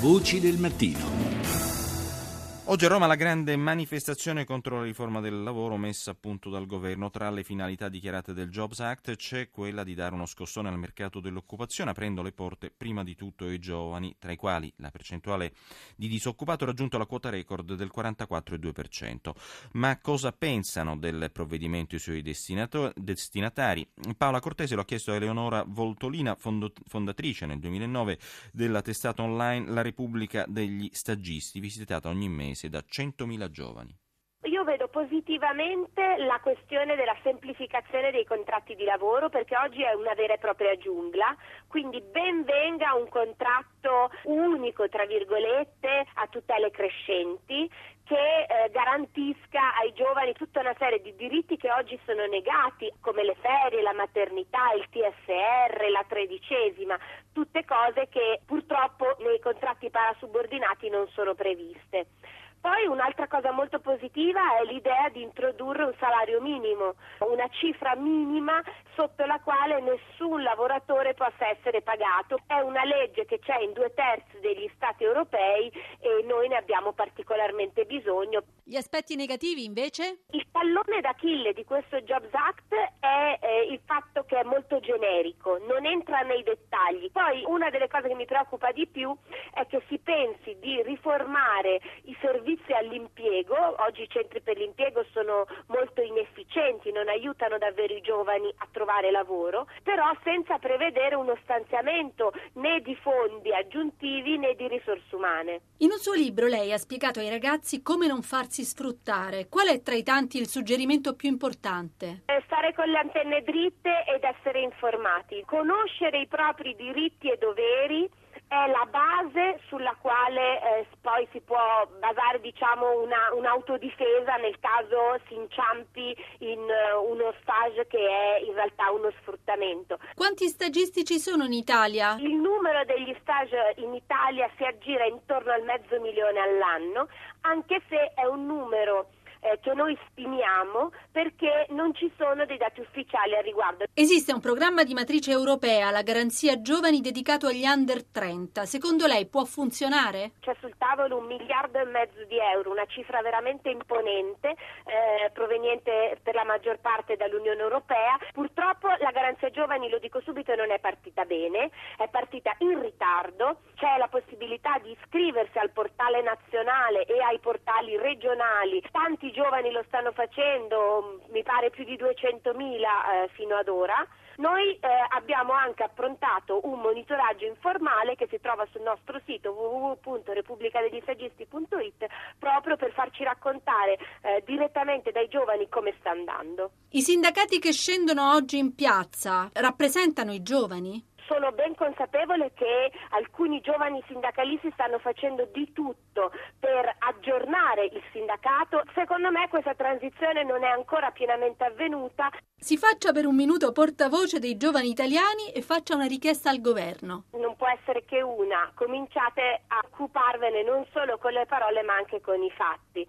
Voci del mattino. Oggi a Roma la grande manifestazione contro la riforma del lavoro messa a punto dal governo. Tra le finalità dichiarate del Jobs Act c'è quella di dare uno scossone al mercato dell'occupazione, aprendo le porte prima di tutto ai giovani, tra i quali la percentuale di disoccupato ha raggiunto la quota record del 44,2%. Ma cosa pensano del provvedimento i suoi destinatari? Paola Cortese lo ha chiesto a Eleonora Voltolina, fondatrice nel 2009 della testata online La Repubblica degli Stagisti, visitata ogni mese da 100.000 giovani. Io vedo positivamente la questione della semplificazione dei contratti di lavoro, perché oggi è una vera e propria giungla, quindi ben venga un contratto unico, tra virgolette, a tutele crescenti, che garantisca ai giovani tutta una serie di diritti che oggi sono negati, come le ferie, la maternità, il TFR, la tredicesima, tutte cose che purtroppo nei contratti parasubordinati non sono previste. Poi un'altra cosa molto positiva è l'idea di introdurre un salario minimo, una cifra minima sotto la quale nessun lavoratore possa essere pagato. È una legge che c'è in 2/3 degli Stati europei e noi ne abbiamo particolarmente bisogno. Gli aspetti negativi invece? Il tallone d'Achille di questo Jobs Act è il fatto che è molto generico, non entra nei dettagli. Poi una delle cose che mi preoccupa di più è che si pensi di riformare i servizi all'impiego. Oggi i centri per l'impiego sono molto inefficienti, non aiutano davvero i giovani a trovare lavoro, però senza prevedere uno stanziamento né di fondi aggiuntivi né di risorse umane. In un suo libro lei ha spiegato ai ragazzi come non farsi sfruttare. Qual è tra i tanti il suggerimento più importante? Stare con le antenne dritte ed essere informati, conoscere i propri diritti e doveri è la base sulla quale poi si può basare, diciamo, un'autodifesa nel caso si inciampi in uno stage che è in realtà uno sfruttamento. Quanti stagisti ci sono in Italia? Il numero degli stage in Italia si aggira intorno al 500.000 all'anno, anche se è un numero che noi stimiamo perché non ci sono dei dati ufficiali al riguardo. Esiste un programma di matrice europea, la Garanzia Giovani, dedicato agli under 30. Secondo lei può funzionare? C'è sul tavolo 1,5 miliardi di euro, una cifra veramente imponente, proveniente per la maggior parte dall'Unione Europea. Purtroppo la Garanzia Giovani, lo dico subito, non è partita bene, è partita in ritardo. C'è la possibilità di iscriversi al portale nazionale e ai portali regionali. Tanti giovani lo stanno facendo, mi pare più di 200.000 fino ad ora. Noi abbiamo anche approntato un monitoraggio informale che si trova sul nostro sito www.repubblicadeglistagisti.it, proprio per farci raccontare direttamente dai giovani come sta andando. I sindacati che scendono oggi in piazza rappresentano i giovani? Sono ben consapevole che alcuni giovani sindacalisti stanno facendo di tutto per aggiornare il sindacato. Secondo me questa transizione non è ancora pienamente avvenuta. Si faccia per un minuto portavoce dei giovani italiani e faccia una richiesta al governo. Non può essere che una. Cominciate a occuparvene non solo con le parole ma anche con i fatti.